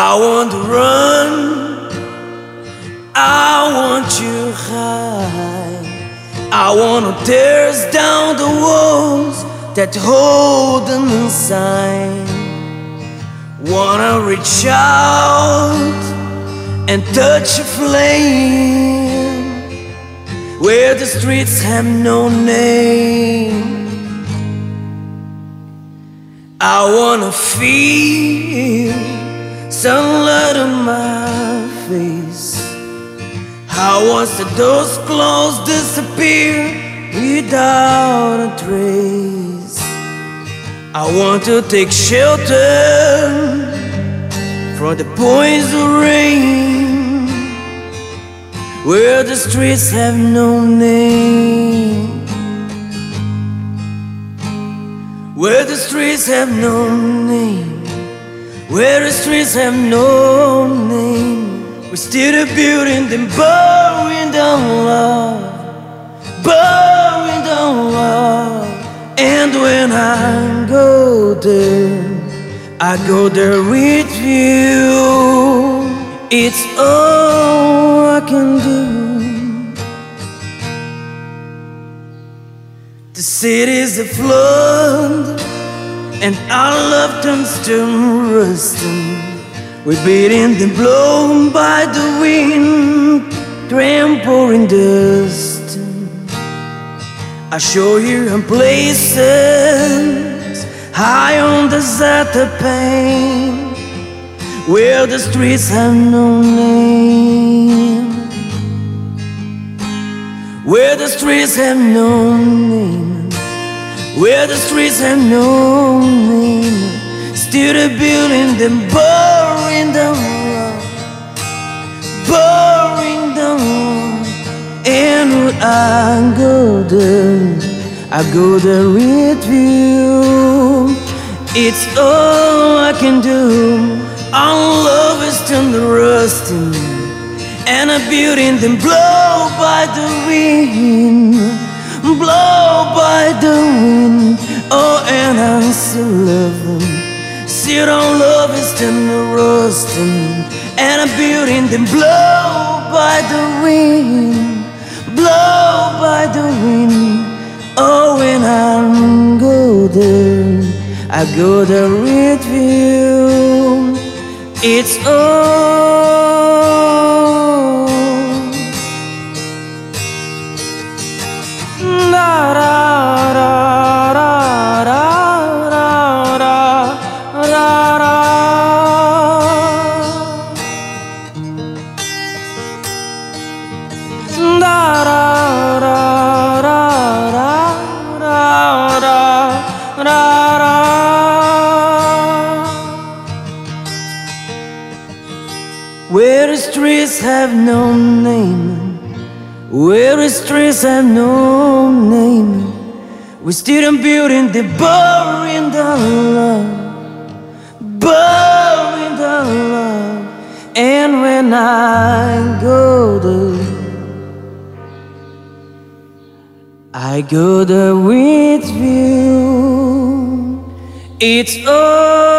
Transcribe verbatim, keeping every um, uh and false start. I want to run, I want you high, I want to tear down the walls that hold them inside. Wanna reach out and touch a flame where the streets have no name. I wanna feel sunlight on my face. I want that those clothes disappear without a trace. I want to take shelter from the poison rain where the streets have no name, where the streets have no name, where the streets have no name. We're still building them, burning down love, burning down love. And when I go there, I go there with you. It's all I can do. The city's a flood, and our love turns to rusting. We're beaten and blown by the wind, trampled in dust. I sure hear I'm places high on the desert plain where the streets have no name, where the streets have no name, where the streets have no name. Still the building them, burning down, burning down. And when I go there, I go there with you. It's all I can do. Our love is turned to rusting, and a building then blow by the wind, blow by the wind. Oh, and I'm still loving. Still our love is turned to rusting, and a building then blow by the wind, blow by the wind. Oh, when I go there, I go there with you. It's all da da da da da da da da da da da. Where the streets have no name, where the streets have no name. We're still building the burning down love, burning down love. And when I go there, I go there with you. It's all